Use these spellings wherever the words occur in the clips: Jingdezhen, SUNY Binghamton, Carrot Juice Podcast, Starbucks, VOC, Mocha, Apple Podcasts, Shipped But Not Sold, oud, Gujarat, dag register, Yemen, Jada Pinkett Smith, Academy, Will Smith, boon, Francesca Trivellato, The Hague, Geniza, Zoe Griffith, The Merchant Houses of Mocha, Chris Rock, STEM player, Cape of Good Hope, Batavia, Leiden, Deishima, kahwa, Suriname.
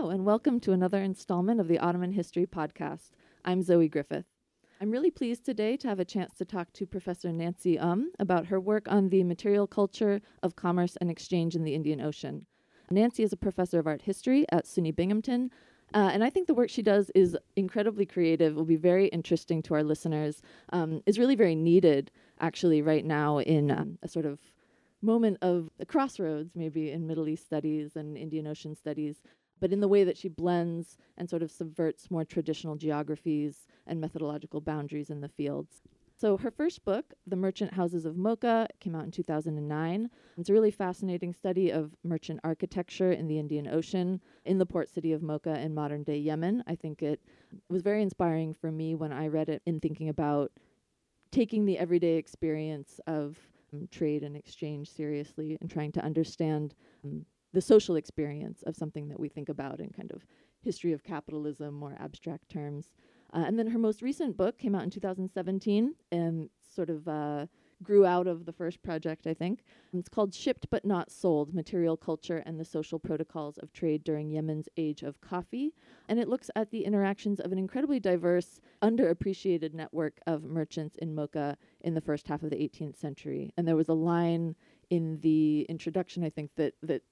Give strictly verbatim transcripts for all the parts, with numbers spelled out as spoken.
Hello, and welcome to another installment of the Ottoman History Podcast. I'm Zoe Griffith. I'm really pleased today to have a chance to talk to Professor Nancy Um about her work on the material culture of commerce and exchange in the Indian Ocean. Nancy is a professor of art history at SUNY Binghamton, uh, and I think the work she does is incredibly creative, will be very interesting to our listeners, um, is really very needed, actually, right now in um, a sort of moment of a crossroads, maybe, in Middle East studies and Indian Ocean studies, but in the way that she blends and sort of subverts more traditional geographies and methodological boundaries in the fields. So her first book, The Merchant Houses of Mocha, came out in two thousand nine. It's a really fascinating study of merchant architecture in the Indian Ocean, in the port city of Mocha in modern-day Yemen. I think it was very inspiring for me when I read it in thinking about taking the everyday experience of um, trade and exchange seriously and trying to understand um, the social experience of something that we think about in kind of history of capitalism or abstract terms. Uh, and then her most recent book came out in two thousand seventeen and sort of uh, grew out of the first project, I think. And it's called Shipped But Not Sold, Material Culture and the Social Protocols of Trade During Yemen's Age of Coffee. And it looks at the interactions of an incredibly diverse, underappreciated network of merchants in Mocha in the first half of the eighteenth century. And there was a line in the introduction, I think, that that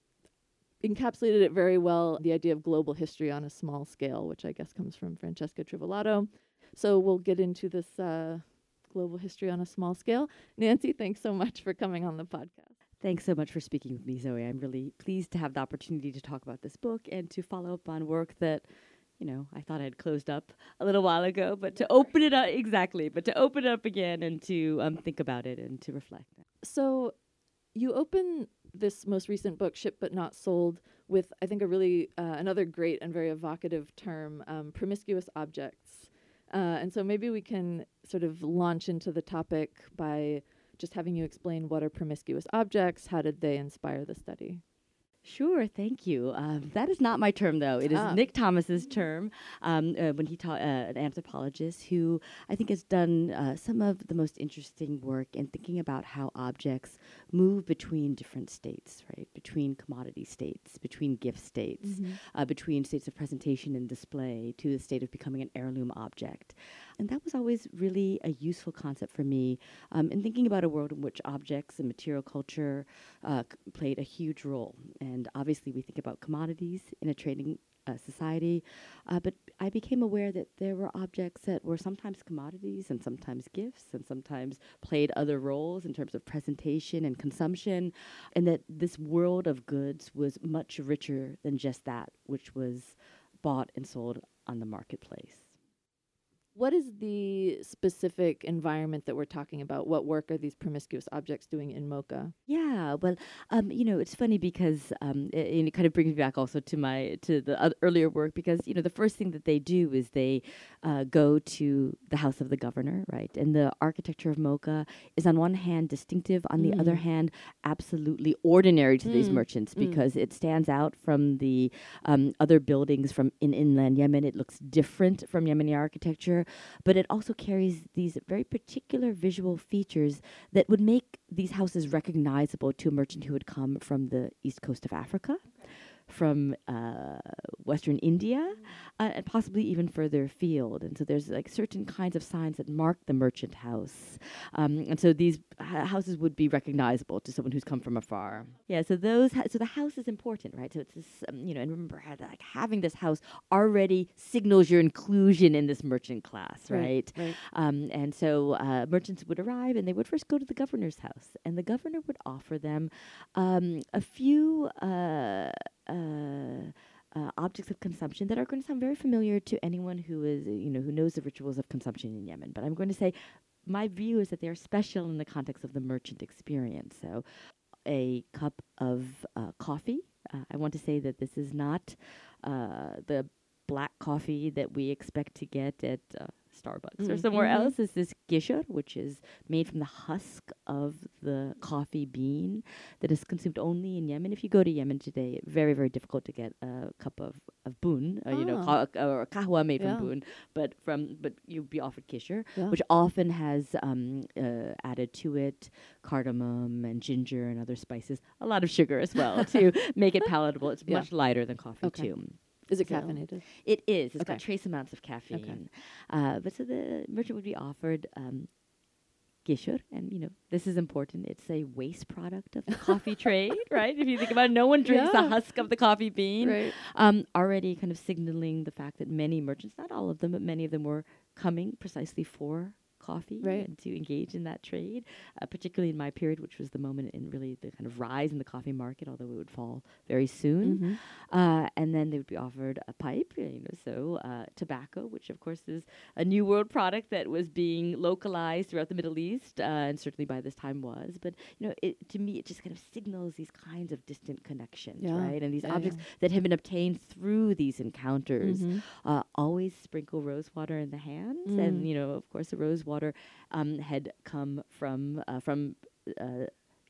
encapsulated it very well, the idea of global history on a small scale, which I guess comes from Francesca Trivellato. So we'll get into this uh, global history on a small scale. Nancy, thanks so much for coming on the podcast. Thanks so much for speaking with me, Zoe. I'm really pleased to have the opportunity to talk about this book and to follow up on work that, you know, I thought I had closed up a little while ago, but to open it up, exactly, but to open it up again and to um, think about it and to reflect. So you open this most recent book, Shipped But Not Sold, with, I think, a really uh, another great and very evocative term, um, promiscuous objects. Uh, and so maybe we can sort of launch into the topic by just having you explain what are promiscuous objects, how did they inspire the study? Sure, thank you. Uh, that is not my term, though. It is ah. Nick Thomas's term, um, uh, when he taught uh, an anthropologist who I think has done uh, some of the most interesting work in thinking about how objects move between different states, right? Between commodity states, between gift states, mm-hmm. uh, between states of presentation and display to the state of becoming an heirloom object. And that was always really a useful concept for me um, in thinking about a world in which objects and material culture uh, c- played a huge role. And obviously we think about commodities in a trading uh, society, uh, but I became aware that there were objects that were sometimes commodities and sometimes gifts and sometimes played other roles in terms of presentation and consumption, and that this world of goods was much richer than just that which was bought and sold on the marketplace. What is the specific environment that we're talking about? What work are these promiscuous objects doing in Mocha? Yeah, well, um, you know, it's funny because um, it, and it kind of brings me back also to my to the uh, earlier work because, you know, the first thing that they do is they uh, go to the house of the governor, right? And the architecture of Mocha is on one hand distinctive, on mm. the other hand absolutely ordinary to mm. these merchants mm. because it stands out from the um, other buildings from in inland Yemen. It looks different from Yemeni architecture. But it also carries these very particular visual features that would make these houses recognizable to a merchant who had come from the east coast of Africa, okay. from uh, Western India, mm-hmm. uh, and possibly even further afield. And so there's like certain kinds of signs that mark the merchant house. Um, and so these ha- houses would be recognizable to someone who's come from afar. Yeah, so those ha- so the house is important, right? So it's this, um, you know, and remember how that, like having this house already signals your inclusion in this merchant class, right? right, right. Um, and so uh, merchants would arrive and they would first go to the governor's house. And the governor would offer them um, a few uh, Uh, uh, objects of consumption that are going to sound very familiar to anyone who is, uh, you know, who knows the rituals of consumption in Yemen. But I'm going to say, my view is that they are special in the context of the merchant experience. So, a cup of uh, coffee. Uh, I want to say that this is not uh, the black coffee that we expect to get at Uh, Starbucks mm-hmm. or somewhere mm-hmm. else. Is this kishur, which is made from the husk of the coffee bean that is consumed only in Yemen. If you go to Yemen today, it's very, very difficult to get a cup of, of boon, or, ah. you know, ka- or kahwa made yeah. from boon, but from but you'll be offered kishur, yeah. which often has um, uh, added to it cardamom and ginger and other spices, a lot of sugar as well to make it palatable. It's yeah. much lighter than coffee okay. too. Is it so caffeinated? It is. It's okay. Got trace amounts of caffeine. Okay. Uh, but so the merchant would be offered um, kishur, and you know this is important. It's a waste product of the coffee trade, right? If you think about it, no one drinks yeah. the husk of the coffee bean. Right. Um, already kind of signaling the fact that many merchants, not all of them, but many of them were coming precisely for coffee right. and to engage in that trade, uh, particularly in my period, which was the moment in really the kind of rise in the coffee market, although it would fall very soon. Mm-hmm. Uh, and then they would be offered a pipe, you know, so uh, tobacco, which of course is a New World product that was being localized throughout the Middle East, uh, and certainly by this time was. But you know, it, to me, it just kind of signals these kinds of distant connections, yeah. right? And these yeah, objects yeah. that have been obtained through these encounters. Mm-hmm. Uh, always sprinkle rose water in the hands, mm. and you know, of course, the rose water Um, had come from uh, from uh,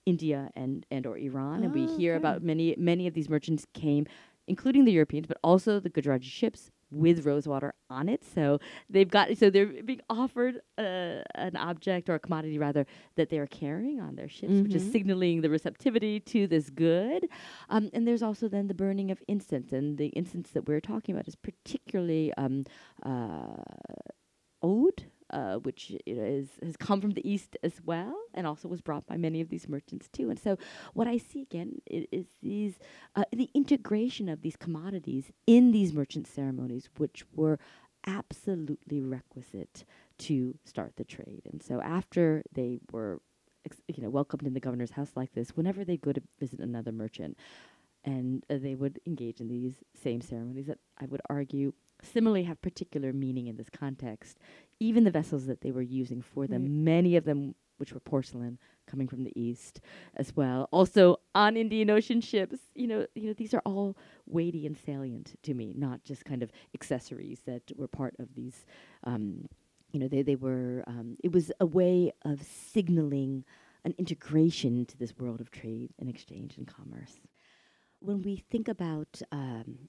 India and, and or Iran, oh, and we hear okay. about many many of these merchants came, including the Europeans, but also the Gujarati ships with rosewater on it. So they've got so they're being offered uh, an object or a commodity rather that they are carrying on their ships, mm-hmm. which is signaling the receptivity to this good. Um, and there's also then the burning of incense, and the incense that we're talking about is particularly um, uh, oud. Uh, which you know, is, has come from the East as well, and also was brought by many of these merchants too. And so what I see again is, is these uh, the integration of these commodities in these merchant ceremonies, which were absolutely requisite to start the trade. And so after they were ex- you know, welcomed in the governor's house like this, whenever they go to visit another merchant, and uh, they would engage in these same ceremonies that I would argue similarly have particular meaning in this context. Even the vessels that they were using for them, right. many of them which were porcelain coming from the East as well, also on Indian Ocean ships, you know, you know, these are all weighty and salient to me, not just kind of accessories that were part of these, um, you know, they, they were, um, it was a way of signaling an integration to this world of trade and exchange and commerce. When we think about um,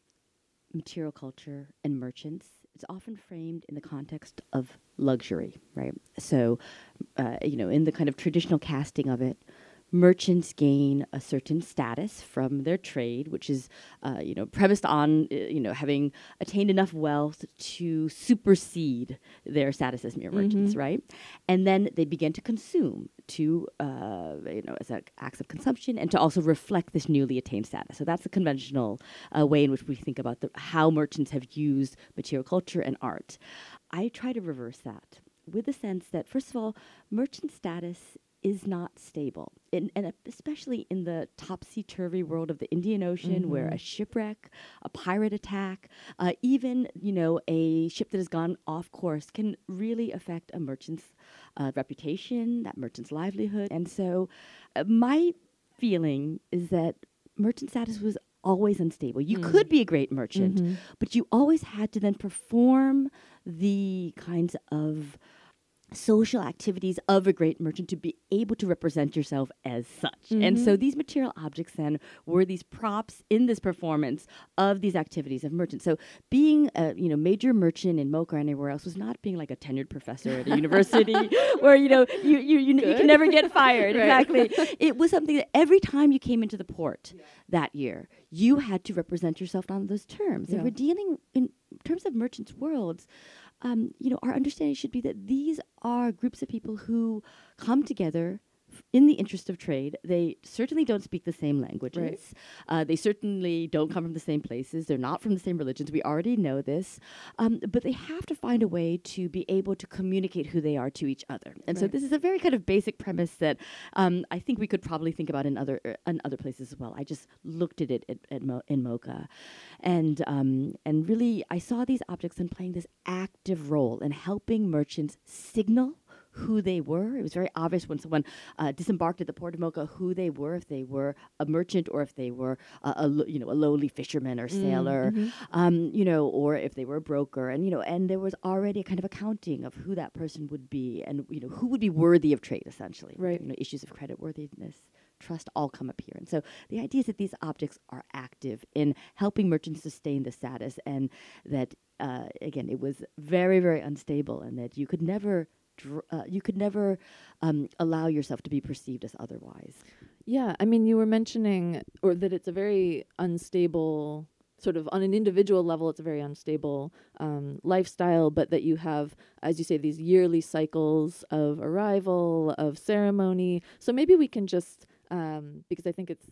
material culture and merchants, it's often framed in the context of luxury, right? So, uh, you know, in the kind of traditional casting of it, merchants gain a certain status from their trade, which is, uh, you know, premised on, uh, you know, having attained enough wealth to supersede their status as mere mm-hmm. merchants, right? And then they begin to consume to, uh, you know, as a, acts of consumption and to also reflect this newly attained status. So that's a conventional uh, way in which we think about the, how merchants have used material culture and art. I try to reverse that with the sense that, first of all, merchant status is not stable. In, and especially in the topsy-turvy world of the Indian Ocean, mm-hmm. where a shipwreck, a pirate attack, uh, even, you know, a ship that has gone off course can really affect a merchant's uh, reputation, that merchant's livelihood. And so uh, my feeling is that merchant status was always unstable. You mm. could be a great merchant, mm-hmm. but you always had to then perform the kinds of social activities of a great merchant to be able to represent yourself as such. Mm-hmm. And so these material objects then were these props in this performance of these activities of merchants. So being a you know major merchant in Mocha or anywhere else was not being like a tenured professor at a university where you know you you, you, you can never get fired. Right. Exactly. It was something that every time you came into the port yeah. that year, you had to represent yourself on those terms. Yeah. And we're dealing in terms of merchants' worlds. Um, you know, our understanding should be that these are groups of people who come together f- in the interest of trade. They certainly don't speak the same languages. Right. Uh, they certainly don't come from the same places. They're not from the same religions. We already know this. Um, but they have to find a way to be able to communicate who they are to each other. And right. so this is a very kind of basic premise that um, I think we could probably think about in other er, in other places as well. I just looked at it at, at Mo- in Mocha. And um, and really, I saw these objects in playing this active role in helping merchants signal who they were. It was very obvious when someone uh, disembarked at the port of Mocha who they were, if they were a merchant or if they were uh, a lo- you know a lowly fisherman or sailor, mm-hmm. um, you know, or if they were a broker. And you know, and there was already a kind of accounting of who that person would be, and you know who would be worthy of trade, essentially. Right. You know, issues of creditworthiness, trust, all come up here. And so the idea is that these objects are active in helping merchants sustain the status, and that uh, again, it was very, very unstable, and that you could never dr- uh, you could never um, allow yourself to be perceived as otherwise. Yeah, I mean, you were mentioning, or that it's a very unstable sort of on an individual level, it's a very unstable um, lifestyle, but that you have, as you say, these yearly cycles of arrival, of ceremony. So maybe we can just, um, because I think it's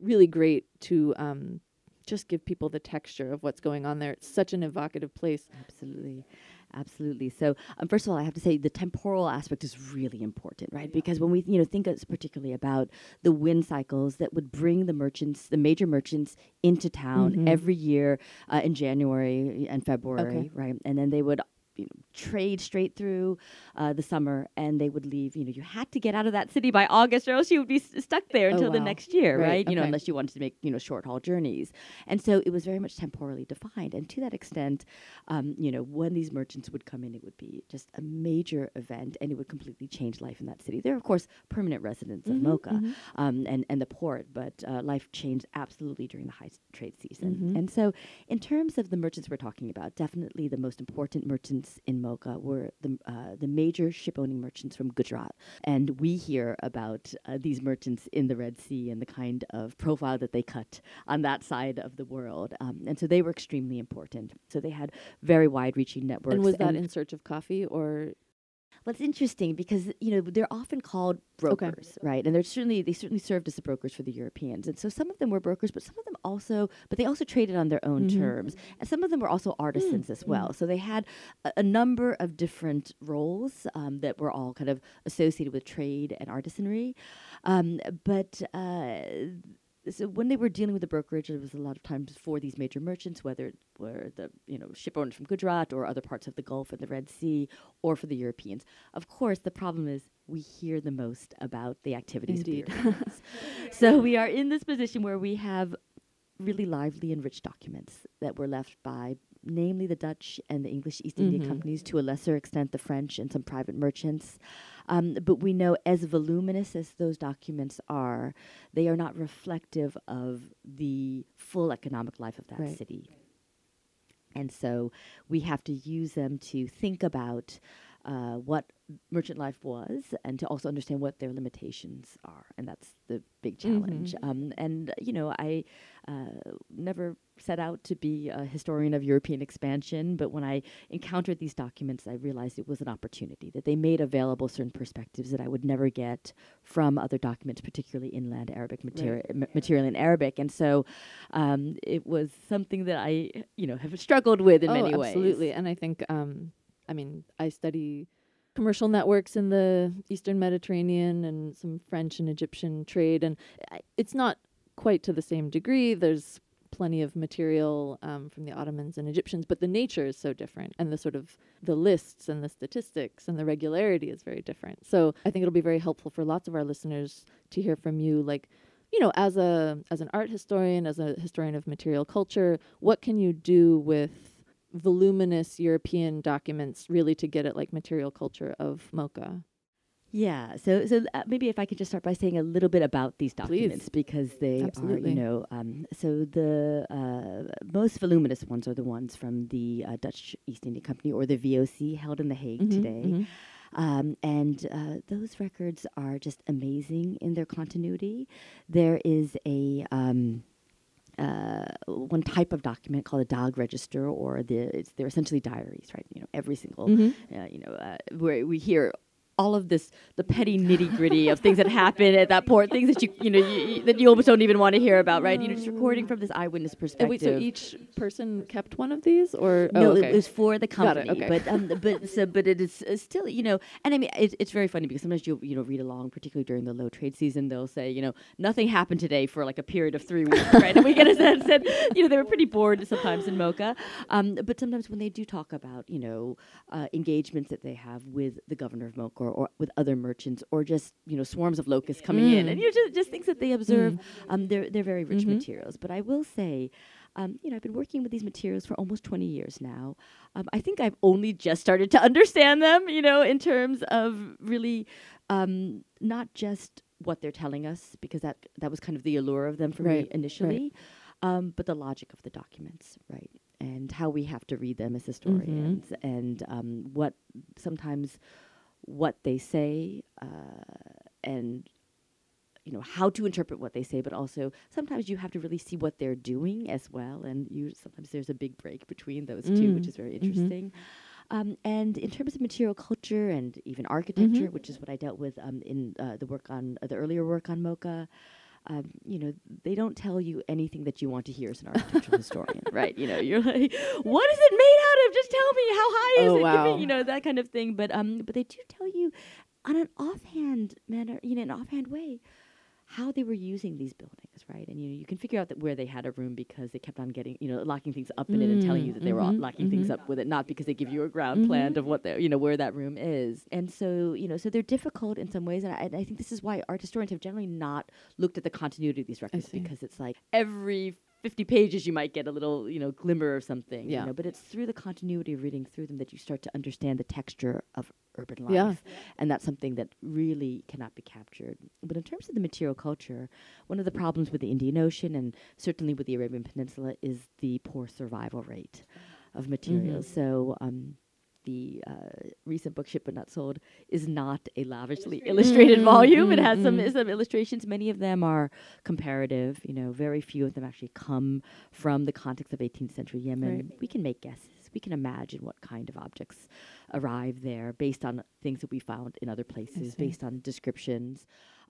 really great to um, just give people the texture of what's going on there. It's such an evocative place. Absolutely. Absolutely. So, um, first of all, I have to say the temporal aspect is really important, right? Yeah. Because when we, you know, think particularly about the wind cycles that would bring the merchants, the major merchants, into town mm-hmm. every year uh, in January and February, okay. right? And then they would, you know, trade straight through uh, the summer, and they would leave. You know, you had to get out of that city by August, or else you would be st- stuck there until oh, wow. the next year, right? right? You okay. know, unless you wanted to make, you know, short haul journeys. And so it was very much temporally defined. And to that extent, um, you know, when these merchants would come in, it would be just a major event, and it would completely change life in that city. They're, of course, permanent residents mm-hmm, of Mocha mm-hmm. um, and, and the port, but uh, life changed absolutely during the high s- trade season. Mm-hmm. And so in terms of the merchants we're talking about, definitely the most important merchants in Mocha were the uh, the major ship-owning merchants from Gujarat. And we hear about uh, these merchants in the Red Sea and the kind of profile that they cut on that side of the world. Um, and so they were extremely important. So they had very wide-reaching networks. And was that and in search of coffee or... Well, it's interesting because, you know, they're often called brokers, okay. right? And they're certainly they certainly served as the brokers for the Europeans. And so some of them were brokers, but some of them also, but they also traded on their own mm-hmm. terms. And some of them were also artisans mm-hmm. as well. So they had a, a number of different roles um, that were all kind of associated with trade and artisanry. Um, but... Uh, So when they were dealing with the brokerage, it was a lot of times for these major merchants, whether it were the you know ship owners from Gujarat or other parts of the Gulf and the Red Sea, or for the Europeans. Of course, the problem is we hear the most about the activities Indeed. of the Europeans. So we are in this position where we have really lively and rich documents that were left by namely the Dutch and the English East mm-hmm. India Companies, to a lesser extent the French and some private merchants. Um, but we know as voluminous as those documents are, they are not reflective of the full economic life of that right. city. And so we have to use them to think about uh, what merchant life was and to also understand what their limitations are. And that's the big challenge. Mm-hmm. Um, and, uh, you know, I uh, never... set out to be a historian of European expansion, but when I encountered these documents, I realized it was an opportunity, that they made available certain perspectives that I would never get from other documents, particularly inland Arabic materi- right. ma- material in Arabic. And so um, it was something that I, you know, have struggled with in oh, many ways. Absolutely. And I think, um, I mean, I study commercial networks in the Eastern Mediterranean and some French and Egyptian trade, and it's not quite to the same degree. There's plenty of material um, from the Ottomans and Egyptians, but the nature is so different, and the sort of the lists and the statistics and the regularity is very different. So I think it'll be very helpful for lots of our listeners to hear from you, like, you know, as a as an art historian, as a historian of material culture, what can you do with voluminous European documents really to get at like material culture of Mocha? Yeah, so so uh, maybe if I could just start by saying a little bit about these documents, Please. because they Absolutely. are, you know, um, so the uh, most voluminous ones are the ones from the uh, Dutch East India Company, or the V O C, held in The Hague mm-hmm, today. Mm-hmm. Um, and uh, those records are just amazing in their continuity. There is a... Um, Uh, one type of document called a dag register, or the it's, they're essentially diaries, right? You know, every single, mm-hmm. uh, you know, uh, where we hear all of this, the petty nitty gritty of things that happen at that port, things that you, you know, you, that you almost don't even want to hear about, right? You know, just recording from this eyewitness perspective. Uh, wait, so each person kept one of these, or no? Oh, okay. It was for the company, Got it, okay. but um, but so, but it is uh, still, you know, and I mean, it, it's very funny because sometimes you you know read along, particularly during the low trade season, they'll say, you know, nothing happened today for like a period of three weeks, right? And we get a sense that you know they were pretty bored sometimes in Mocha, um, but sometimes when they do talk about you know uh, engagements that they have with the governor of Mocha, Or, or with other merchants, or just you know swarms of locusts coming mm. in, and you know, just, just things that they observe. Mm. Um, they're they're very rich mm-hmm. materials. But I will say, um, you know, I've been working with these materials for almost twenty years now. Um, I think I've only just started to understand them, you know, in terms of really um, not just what they're telling us, because that that was kind of the allure of them for right. me initially, right. um, but the logic of the documents, right, and how we have to read them as historians, mm-hmm. and um, what sometimes. what they say uh, and you know, how to interpret what they say, but also sometimes you have to really see what they're doing as well. And you sometimes there's a big break between those mm. two, which is very interesting. Mm-hmm. Um, and in terms of material culture and even architecture, mm-hmm. which is what I dealt with um, in uh, the work on uh, the earlier work on Mocha, Um, you know, they don't tell you anything that you want to hear as an architectural historian, right? You know, you're like, what is it made out of? Just tell me, how high oh, is it? Wow. You know, that kind of thing. But um, but they do tell you on an offhand manner, you know, an offhand way, how they were using these buildings, right? And you know, you can figure out that where they had a room because they kept on getting, you know, locking things up mm, in it and telling you that mm-hmm, they were all locking mm-hmm. things up with it, not because they give you a ground mm-hmm. plan of what, you know, where that room is. And so, you know, so they're difficult in some ways, and I, and I think this is why art historians have generally not looked at the continuity of these records, because it's like every fifty pages you might get a little, you know, glimmer of something. Yeah. You know, but it's through the continuity of reading through them that you start to understand the texture of urban life. Yeah. And that's something that really cannot be captured. But in terms of the material culture, one of the problems with the Indian Ocean and certainly with the Arabian Peninsula is the poor survival rate of materials. Mm-hmm. So um, the uh, recent book, Shipped But Not Sold, is not a lavishly illustrated, illustrated mm-hmm. volume. Mm-hmm. It has some, some illustrations. Many of them are comparative. You know, very few of them actually come from the context of eighteenth century Yemen. Right. We can make guesses. We can imagine what kind of objects arrive there based on things that we found in other places, based on descriptions.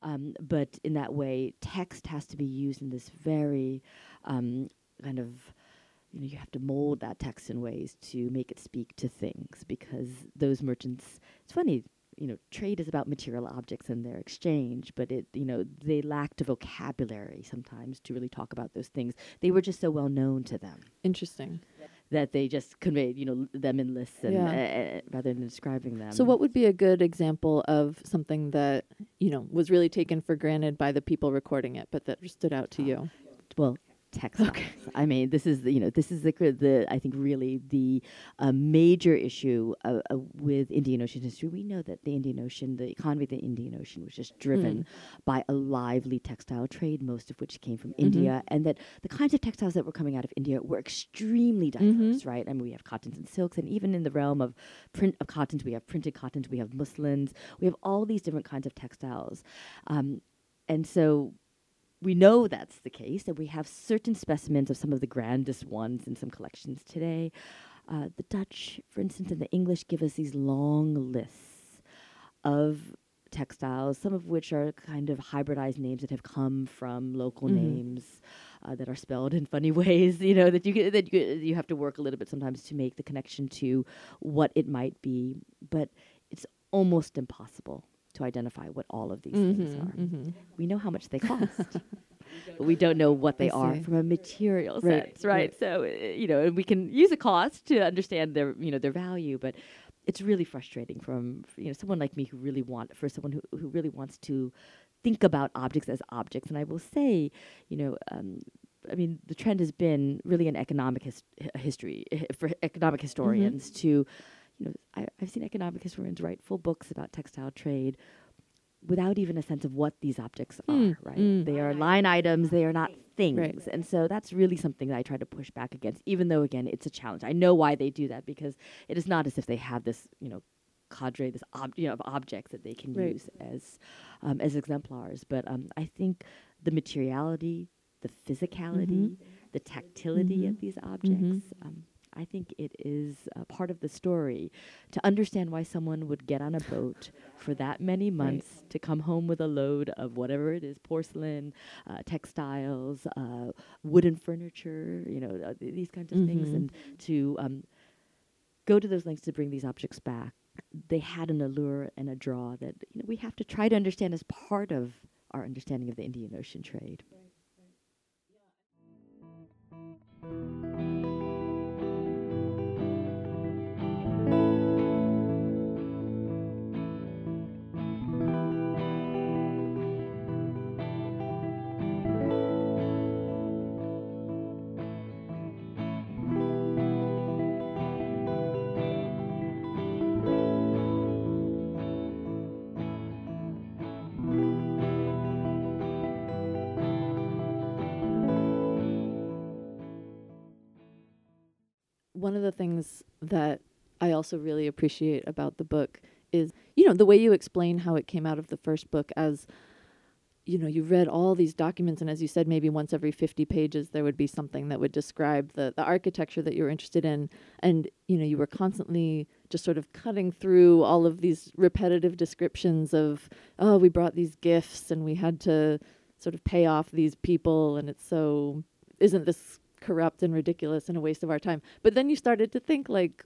Um, but in that way, text has to be used in this very um, kind of, you know, you have to mold that text in ways to make it speak to things, because those merchants, it's funny, you know, trade is about material objects and their exchange, but it, you know, they lacked a vocabulary sometimes to really talk about those things. They were just so well known to them. Interesting. That they just conveyed, you know, l- them in lists and, yeah. uh, uh, rather than describing them. So what would be a good example of something that, you know, was really taken for granted by the people recording it, but that stood out to uh, you? Well, textiles. Okay. I mean, this is, the, you know, this is the, cr- the I think, really the uh, major issue uh, uh, with Indian Ocean history. We know that the Indian Ocean, the economy of the Indian Ocean was just driven mm. by a lively textile trade, most of which came from mm-hmm. India, and that the kinds of textiles that were coming out of India were extremely diverse, mm-hmm. right? I mean, we have cottons and silks, and even in the realm of print of cottons, we have printed cottons, we have muslins, we have all these different kinds of textiles. Um, and so... We know that's the case, that we have certain specimens of some of the grandest ones in some collections today. Uh, the Dutch, for instance, and the English give us these long lists of textiles, some of which are kind of hybridized names that have come from local mm-hmm. names uh, that are spelled in funny ways, you know, that you that you, you have to work a little bit sometimes to make the connection to what it might be. But it's almost impossible to identify what all of these mm-hmm, things are. Mm-hmm. We know how much they cost, but we don't know what they are from a material right, sense, right? right. So, uh, you know, we can use a cost to understand their, you know, their value, but it's really frustrating from, you know, someone like me who really want, for someone who, who really wants to think about objects as objects. And I will say, you know, um, I mean, the trend has been really an economic his- history, for economic historians mm-hmm. to, I, I've seen economic historians write full books about textile trade without even a sense of what these objects mm. are, right? Mm. They are line items, they are not things. Right. And so that's really something that I try to push back against, even though, again, it's a challenge. I know why they do that, because it is not as if they have this, you know, cadre, this ob- you know, of objects that they can right. use as um, as exemplars. But um, I think the materiality, the physicality, mm-hmm. the tactility mm-hmm. of these objects... Mm-hmm. Um, I think it is uh, part of the story to understand why someone would get on a boat for that many months right. to come home with a load of whatever it is, porcelain, uh, textiles, uh, wooden furniture, you know, uh, th- these kinds of mm-hmm. things, and to um, go to those lengths to bring these objects back. They had an allure and a draw that, you know, we have to try to understand as part of our understanding of the Indian Ocean trade. Right, right. Yeah. One of the things that I also really appreciate about the book is, you know, the way you explain how it came out of the first book as you know, you read all these documents, and as you said, maybe once every fifty pages there would be something that would describe the, the architecture that you were interested in. And, you know, you were constantly just sort of cutting through all of these repetitive descriptions of, oh, we brought these gifts and we had to sort of pay off these people, and it's so, isn't this corrupt and ridiculous and a waste of our time? But then you started to think, like,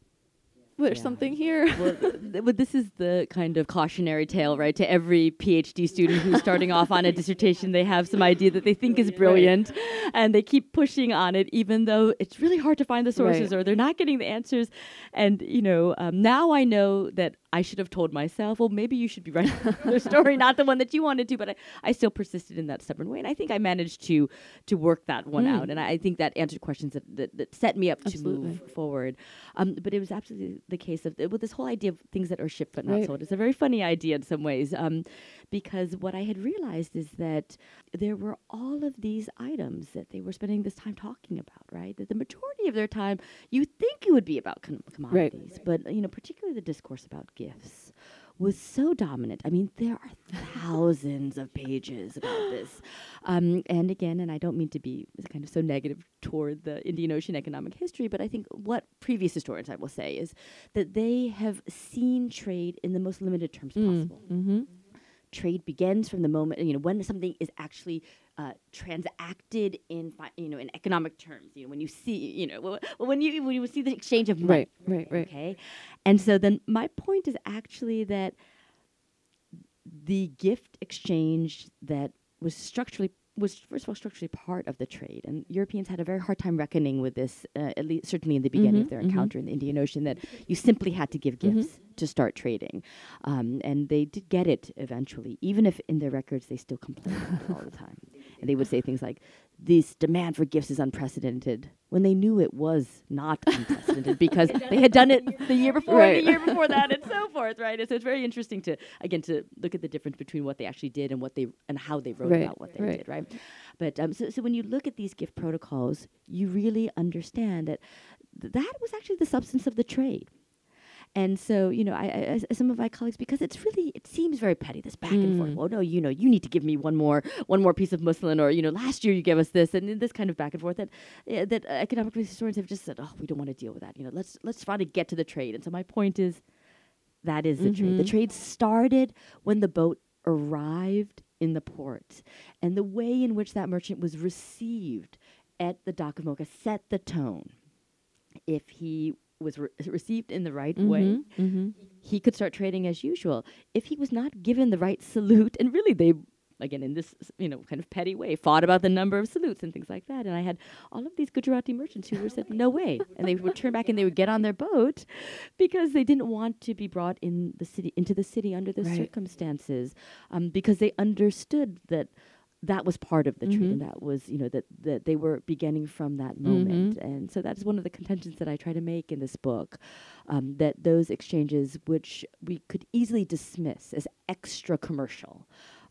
there's yeah. something here. Well, th- well, this is the kind of cautionary tale, right? To every PhD student who's starting off on a dissertation, they have some idea that they think is brilliant, right. and they keep pushing on it, even though it's really hard to find the sources, right. or they're not getting the answers. And, you know, um, now I know that I should have told myself, well, maybe you should be writing the story, not the one that you wanted to. But I, I still persisted in that stubborn way. And I think I managed to to work that one mm. out. And I, I think that answered questions that, that, that set me up absolutely. To move forward. Um, but it was absolutely the case of th- with this whole idea of things that are shipped but not right. sold. It's a very funny idea in some ways. Um, because what I had realized is that there were all of these items that they were spending this time talking about, right? That the majority of their time, you think it would be about com- commodities. Right. But, you know, particularly the discourse about gifts was so dominant. I mean, there are thousands of pages about this. Um, and again, and I don't mean to be kind of so negative toward the Indian Ocean economic history, but I think what previous historians, I will say, is that they have seen trade in the most limited terms mm. possible. Mm-hmm. Trade begins from the moment, you know, when something is actually uh, transacted in, fi- you know, in economic terms. You know, when you see, you know, w- when you when you see the exchange of money. Right, right, right. Okay, and so then my point is actually that the gift exchange that was structurally was first of all structurally part of the trade, and Europeans had a very hard time reckoning with this, uh, at least certainly in the beginning mm-hmm, of their mm-hmm. encounter in the Indian Ocean, that you simply had to give gifts mm-hmm. to start trading. Um, and they did get it eventually, even if in their records they still complained about it all the time. And they would say things like, this demand for gifts is unprecedented, when they knew it was not unprecedented because they had done it the year before, right. and the year before that, and so forth, right? And so it's very interesting to, again, to look at the difference between what they actually did and what they and how they wrote right. about what they right. did, right? But um, so, so when you look at these gift protocols, you really understand that th- that was actually the substance of the trade. And so, you know, I, I, some of my colleagues, because it's really, it seems very petty, this back mm. and forth. Well, no, you know, you need to give me one more, one more piece of muslin, or you know, last year you gave us this, and this kind of back and forth that, uh, that uh, economic historians have just said, oh, we don't want to deal with that. You know, let's let's try to get to the trade. And so my point is, that is mm-hmm. the trade. The trade started when the boat arrived in the port, and the way in which that merchant was received at the dock of Mocha set the tone. If he was re- received in the right mm-hmm, way, mm-hmm. he could start trading as usual. If he was not given the right salute, and really they, again, in this, you know, kind of petty way, fought about the number of salutes and things like that. And I had all of these Gujarati merchants who were said, no way. And they would turn back and they would get on their boat because they didn't want to be brought in the city into the city under those right. circumstances, um, because they understood that that was part of the mm-hmm. trade, and that was, you know, that, that they were beginning from that moment. Mm-hmm. And so that's one of the contentions that I try to make in this book, um, that those exchanges, which we could easily dismiss as extra commercial,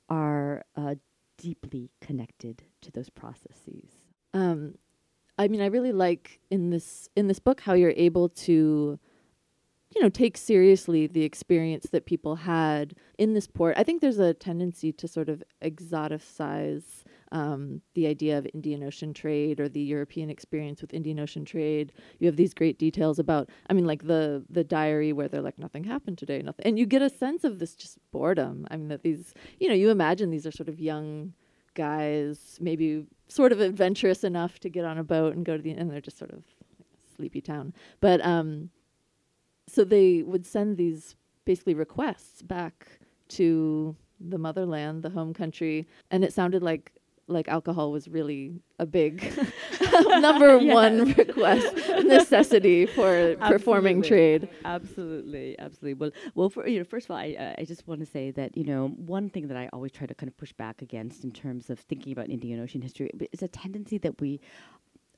are uh, deeply connected to those processes. Um, I mean, I really like in this in this book how you're able to, you know, take seriously the experience that people had in this port. I think there's a tendency to sort of exoticize um, the idea of Indian Ocean trade or the European experience with Indian Ocean trade. You have these great details about, I mean, like the the diary where they're like, nothing happened today, nothing. And you get a sense of this just boredom. I mean, that these, you know, you imagine these are sort of young guys, maybe sort of adventurous enough to get on a boat and go to the, and they're just sort of like a sleepy town. But, um, so they would send these basically requests back to the motherland, the home country, and it sounded like like alcohol was really a big number yes. one request necessity for absolutely. Performing trade. Absolutely, absolutely. Well, well, for, you know, first of all, I uh, I just want to say that, you know, one thing that I always try to kind of push back against in terms of thinking about Indian Ocean history is a tendency that we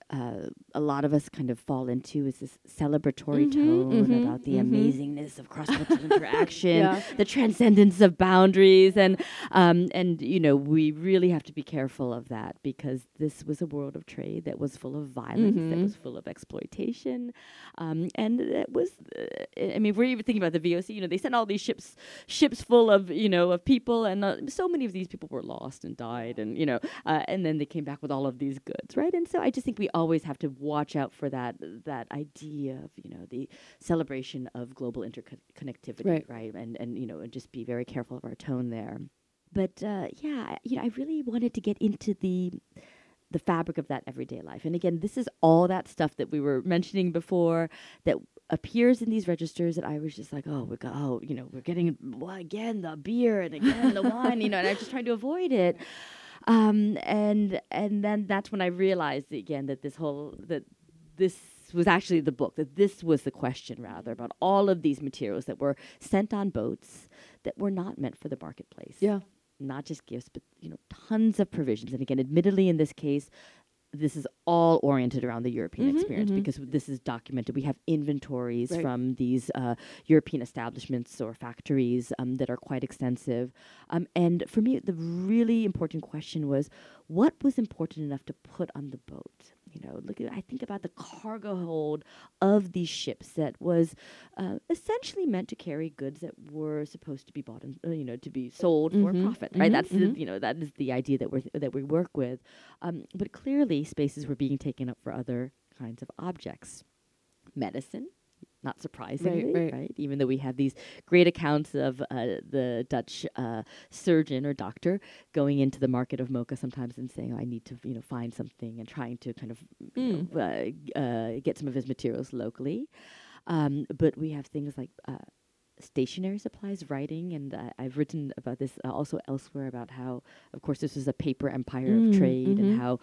uh, a lot of us kind of fall into is this celebratory mm-hmm, tone mm-hmm, about the mm-hmm. amazingness of cross-cultural interaction, yeah. the transcendence of boundaries. And, um, and, you know, we really have to be careful of that because this was a world of trade that was full of violence, mm-hmm. that was full of exploitation. Um, and that was, uh, I mean, we're even thinking about the V O C, you know, they sent all these ships, ships full of, you know, of people. And uh, so many of these people were lost and died and, you know, uh, and then they came back with all of these goods, right? And so I just think we always have to watch out for that that idea of, you know, the celebration of global interconnectivity, right? right? And and you know, and just be very careful of our tone there. But uh, yeah, you know, I really wanted to get into the the fabric of that everyday life. And again, this is all that stuff that we were mentioning before that appears in these registers that I was just like, oh, we got, oh, you know, we're getting well, again the beer and again the wine, you know, and I'm just trying to avoid it. Um, and and then that's when I realized again that this whole that this was actually the book, that this was the question rather about all of these materials that were sent on boats that were not meant for the marketplace. Yeah, not just gifts, but you know, tons of provisions. And again, admittedly, in this case, this is all oriented around the European mm-hmm, experience mm-hmm. because w- this is documented. We have inventories right. from these uh, European establishments or factories um, that are quite extensive. Um, and for me, the really important question was, what was important enough to put on the boat? You know, look at, I think about the cargo hold of these ships that was uh, essentially meant to carry goods that were supposed to be bought and uh, you know to be sold mm-hmm. for profit, mm-hmm. right? That's mm-hmm. the, you know that is the idea that we th- that we work with, um, but clearly spaces were being taken up for other kinds of objects, medicine. Not surprisingly, right, right. right? Even though we have these great accounts of uh, the Dutch uh, surgeon or doctor going into the market of Mocha sometimes and saying, oh, I need to you know, find something and trying to kind of mm. you know, uh, g- uh, get some of his materials locally. Um, but we have things like uh, stationery supplies, writing, and uh, I've written about this uh, also elsewhere about how, of course, this was a paper empire mm, of trade mm-hmm. and how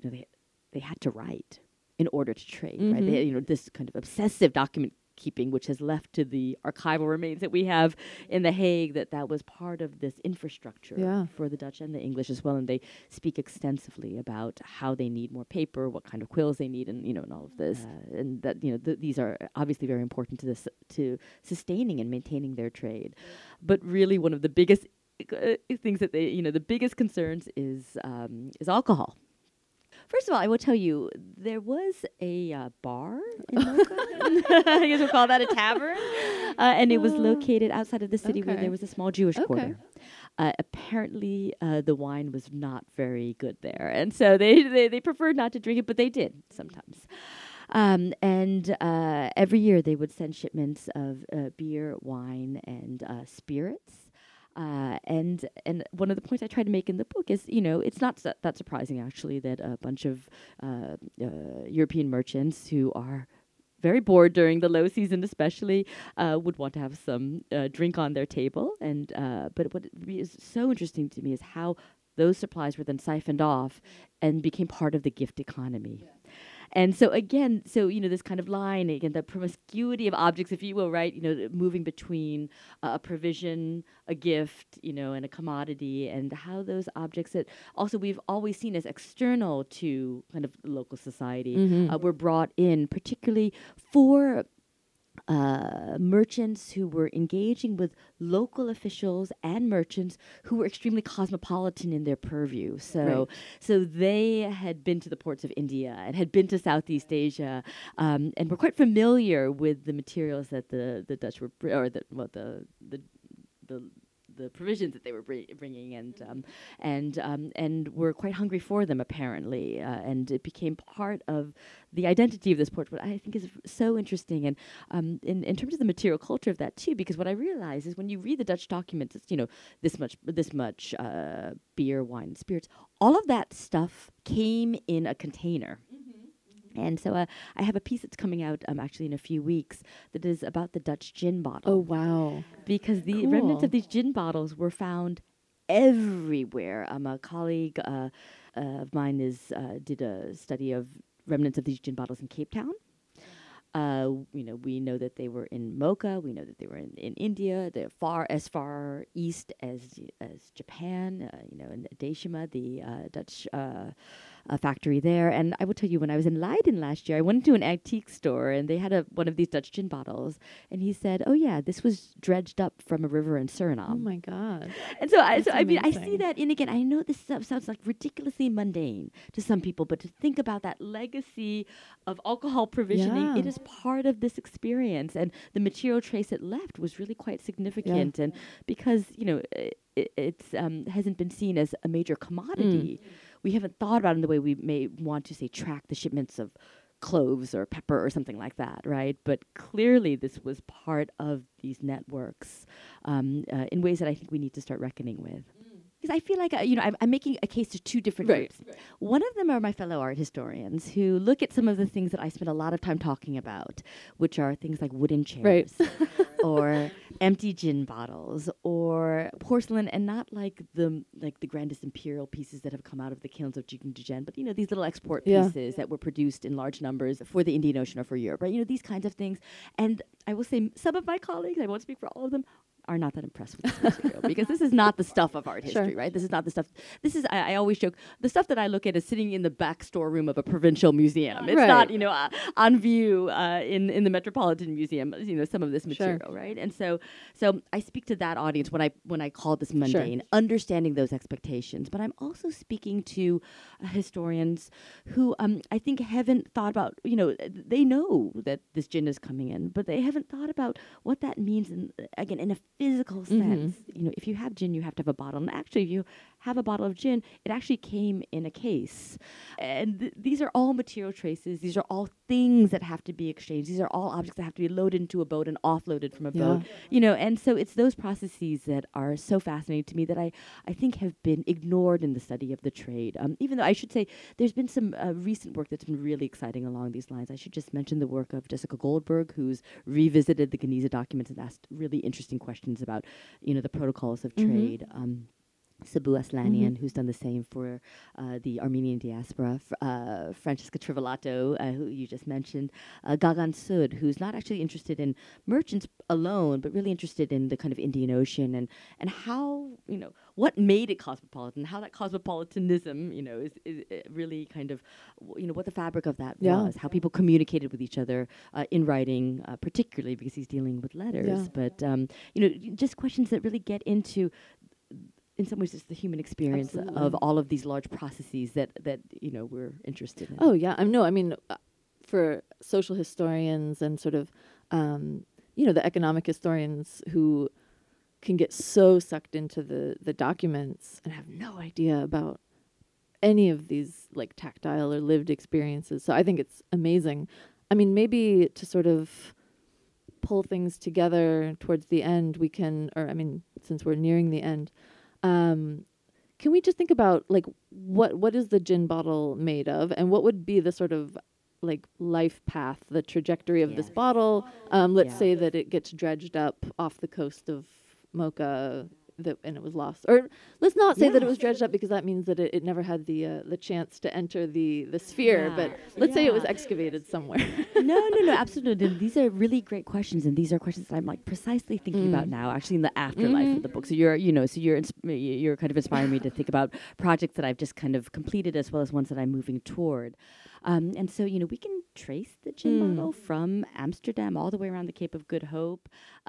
you know, they they had to write in order to trade, mm-hmm. right? They, you know, this kind of obsessive document keeping, which has left to the archival remains that we have in The Hague, that that was part of this infrastructure yeah. for the Dutch and the English as well. And they speak extensively about how they need more paper, what kind of quills they need, and you know, and all of this. Uh, and that you know, th- these are obviously very important to this to sustaining and maintaining their trade. But really, one of the biggest uh, things that they, you know, the biggest concerns is um, is alcohol. First of all, I will tell you, there was a uh, bar in Mocha. I guess we'll call that a tavern. Uh, and it was located outside of the city okay. where there was a small Jewish okay. quarter. Uh, apparently, uh, the wine was not very good there. And so they, they, they preferred not to drink it, but they did sometimes. Um, and uh, every year they would send shipments of uh, beer, wine, and uh, spirits. Uh, and and one of the points I try to make in the book is, you know, it's not su- that surprising, actually, that a bunch of uh, uh, European merchants who are very bored during the low season, especially, uh, would want to have some uh, drink on their table. And uh, but what is so interesting to me is how those supplies were then siphoned off and became part of the gift economy. Yeah. And so again, so, you know, this kind of line, again, the promiscuity of objects, if you will, right, you know, moving between uh, a provision, a gift, you know, and a commodity, and how those objects that also we've always seen as external to kind of local society mm-hmm. uh, were brought in, particularly for Uh, merchants who were engaging with local officials and merchants who were extremely cosmopolitan in their purview. So, right. so they had been to the ports of India and had been to Southeast Asia, um, and were quite familiar with the materials that the, the Dutch were br- or the well, the the the. the provisions that they were br- bringing and um, and um, and were quite hungry for them, apparently. Uh, and it became part of the identity of this port, what I think is so interesting. And um, in, in terms of the material culture of that, too, because what I realize is when you read the Dutch documents, it's, you know, this much, this much uh, beer, wine, and spirits, all of that stuff came in a container. And so uh, I have a piece that's coming out um, actually in a few weeks that is about the Dutch gin bottle. Oh, wow. Because the cool. remnants of these gin bottles were found everywhere. Um, a colleague uh, uh, of mine is uh, did a study of remnants of these gin bottles in Cape Town. Uh, you know, we know that they were in Mocha. We know that they were in, in India. They're far as far east as as Japan. Uh, you know, in Deishima, the uh, Dutch uh, a factory there. And I will tell you, when I was in Leiden last year, I went to an antique store and they had a, one of these Dutch gin bottles. And he said, oh yeah, this was dredged up from a river in Suriname. Oh my God. And so, I, so I mean, I see that. And again, I know this stuff sounds like ridiculously mundane to some people, but to think about that legacy of alcohol provisioning, yeah. it is part of this experience. And the material trace it left was really quite significant. Yeah. And because, you know, it it's, um, hasn't been seen as a major commodity, mm. we haven't thought about it in the way we may want to, say, track the shipments of cloves or pepper or something like that, right? But clearly this was part of these networks um, uh, in ways that I think we need to start reckoning with. Because I feel like, uh, you know, I'm, I'm making a case to two different right. groups. Right. One of them are my fellow art historians who look at some of the things that I spend a lot of time talking about, which are things like wooden chairs right. or empty gin bottles or porcelain, and not like the like the grandest imperial pieces that have come out of the kilns of Jingdezhen, but, you know, these little export yeah. pieces yeah. that were produced in large numbers for the Indian Ocean or for Europe, right? You know, these kinds of things. And I will say some of my colleagues, I won't speak for all of them, are not that impressed with this material because this is not the stuff of art history, sure. right? This is not the stuff. This is, I, I always joke, the stuff that I look at is sitting in the back storeroom of a provincial museum. It's right. not, you know, uh, on view uh, in, in the Metropolitan Museum, you know, some of this material, sure. right? And so so I speak to that audience when I when I call this mundane, sure. understanding those expectations. But I'm also speaking to uh, historians who um, I think haven't thought about, you know, they know that this gin is coming in, but they haven't thought about what that means, in, again, in a physical sense. Mm-hmm. You know, if you have gin, you have to have a bottle. And actually, if you have a bottle of gin, it actually came in a case. And th- these are all material traces. These are all things that have to be exchanged. These are all objects that have to be loaded into a boat and offloaded from a yeah. boat. You know, and so it's those processes that are so fascinating to me that I, I think have been ignored in the study of the trade. Um, even though I should say there's been some uh, recent work that's been really exciting along these lines. I should just mention the work of Jessica Goldberg, who's revisited the Geniza documents and asked really interesting questions about, you know, the protocols of mm-hmm. trade. Um, Sabu Aslanian, mm-hmm. who's done the same for uh, the Armenian diaspora. F- uh, Francesca Trivellato, uh, who you just mentioned. Uh, Gagan Sood, who's not actually interested in merchants alone, but really interested in the kind of Indian Ocean and, and how, you know, what made it cosmopolitan, how that cosmopolitanism, you know, is, is really kind of, w- you know, what the fabric of that yeah. was, how people communicated with each other uh, in writing, uh, particularly because he's dealing with letters. Yeah. But, um, you know, just questions that really get into, in some ways, it's the human experience Absolutely. Of all of these large processes that, that you know, we're interested in. Oh, yeah. Um, no, I mean, uh, for social historians and sort of, um, you know, the economic historians who can get so sucked into the, the documents and have no idea about any of these, like, tactile or lived experiences. So I think it's amazing. I mean, maybe to sort of pull things together towards the end, we can, or I mean, since we're nearing the end, Um, can we just think about, like, what what is the gin bottle made of, and what would be the sort of, like, life path, the trajectory of yeah. this bottle? Um, let's yeah. say that it gets dredged up off the coast of Mocha, that and it was lost. Or let's not say yeah. that it was dredged up, because that means that it, it never had the uh, the chance to enter the, the sphere. Yeah. But let's yeah. say it was excavated somewhere. No, no, no, absolutely. These are really great questions, and these are questions that I'm, like, precisely thinking mm. about now, actually in the afterlife mm-hmm. of the book. So you're, you know, so you're insp- you're kind of inspiring me to think about projects that I've just kind of completed, as well as ones that I'm moving toward. Um, and so, you know, we can trace the gin mm. bottle from Amsterdam all the way around the Cape of Good Hope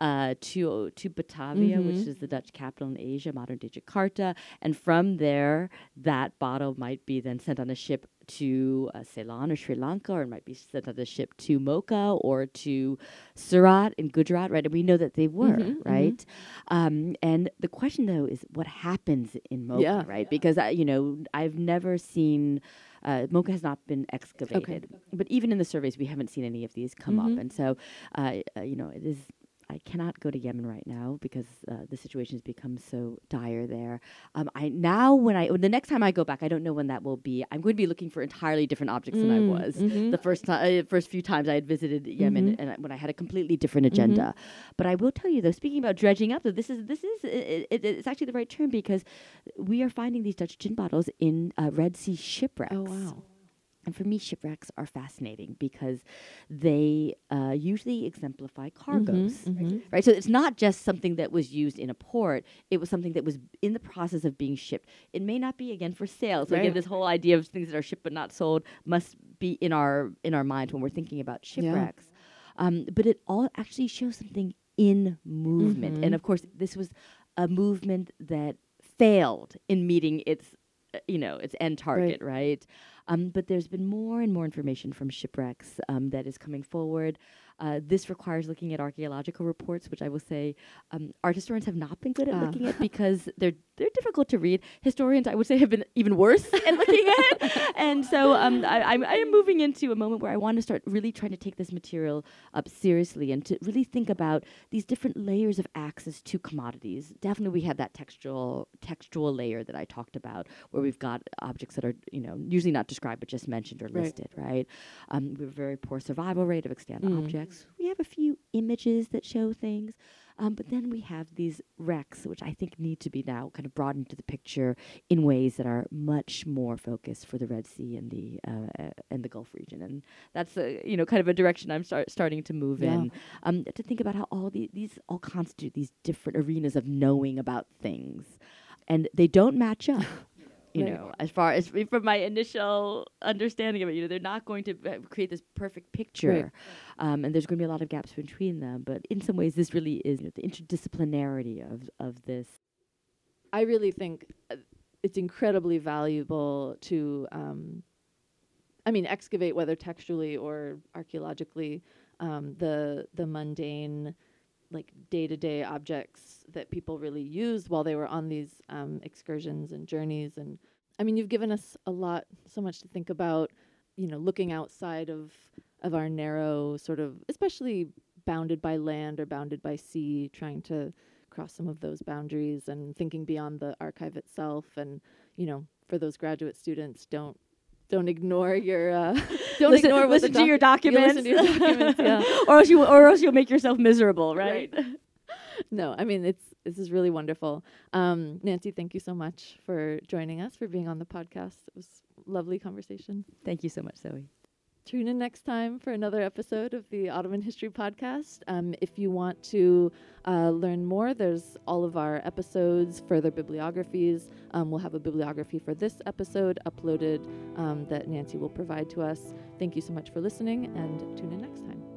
uh, to uh, to Batavia, mm-hmm. which is the Dutch capital in Asia, modern-day Jakarta. And from there, that bottle might be then sent on a ship to uh, Ceylon or Sri Lanka, or it might be sent on a ship to Mocha or to Surat in Gujarat, right? And we know that they were, mm-hmm, right? Mm-hmm. Um, and the question, though, is what happens in Mocha, yeah. right? Yeah. Because, uh, you know, I've never seen... Uh, Mocha has not been excavated. Okay. Okay. But even in the surveys, we haven't seen any of these come mm-hmm. up. And so, uh, uh, you know, it is... I cannot go to Yemen right now because uh, the situation has become so dire there. Um, I now when I when the next time I go back, I don't know when that will be. I'm going to be looking for entirely different objects mm, than I was mm-hmm. the first time, uh, first few times I had visited Yemen, mm-hmm. and I, when I had a completely different agenda. Mm-hmm. But I will tell you, though, speaking about dredging up, though, this is this is it, it, it's actually the right term, because we are finding these Dutch gin bottles in uh, Red Sea shipwrecks. Oh wow. And for me, shipwrecks are fascinating because they uh, usually exemplify cargoes, mm-hmm, right? Mm-hmm. Right? So it's not just something that was used in a port. It was something that was in the process of being shipped. It may not be, again, for sale. So right. again, this whole idea of things that are shipped but not sold must be in our in our minds when we're thinking about shipwrecks. Yeah. Um, but it all actually shows something in movement. Mm-hmm. And of course, this was a movement that failed in meeting its, uh, you know, its end target, right? right? Um, but there's been more and more information from shipwrecks um, that is coming forward. Uh, this requires looking at archaeological reports, which I will say um, art historians have not been good at uh. looking at because they're they're difficult to read. Historians, I would say, have been even worse at looking at. And so um, I, I'm, I am moving into a moment where I want to start really trying to take this material up seriously and to really think about these different layers of access to commodities. Definitely, we have that textual textual layer that I talked about, where we've got objects that are, you know, usually not described but just mentioned or right. listed. Right? Um, we have a very poor survival rate of extant mm. objects. We have a few images that show things, um, but then we have these wrecks, which I think need to be now kind of brought into the picture in ways that are much more focused for the Red Sea and the uh, uh, and the Gulf region, and that's a, you know, kind of a direction I'm start starting to move yeah. in um, to think about how all the, these all constitute these different arenas of knowing about things, and they don't match up. You right. know, as far as from my initial understanding of it, you know, they're not going to b- create this perfect picture. Right. Um, and there's going to be a lot of gaps between them. But in some ways, this really is, you know, the interdisciplinarity of, of this. I really think uh, it's incredibly valuable to, um, I mean, excavate, whether textually or archaeologically, um, the the mundane, like day-to-day objects that people really used while they were on these um, excursions and journeys. And I mean, you've given us a lot, so much to think about, you know, looking outside of, of our narrow sort of, especially bounded by land or bounded by sea, trying to cross some of those boundaries and thinking beyond the archive itself. And, you know, for those graduate students, don't, Don't ignore your. Uh, don't listen, ignore. Listen, docu- to your documents. Listen to your documents. Yeah. or else you, or else you'll make yourself miserable, right? right. No, I mean, it's this is really wonderful. Um, Nancy, thank you so much for joining us, for being on the podcast. It was a lovely conversation. Thank you so much, Zoe. Tune in next time for another episode of the Ottoman History Podcast. Um, if you want to uh, learn more, there's all of our episodes, further bibliographies. Um, we'll have a bibliography for this episode uploaded um, that Nancy will provide to us. Thank you so much for listening, and tune in next time.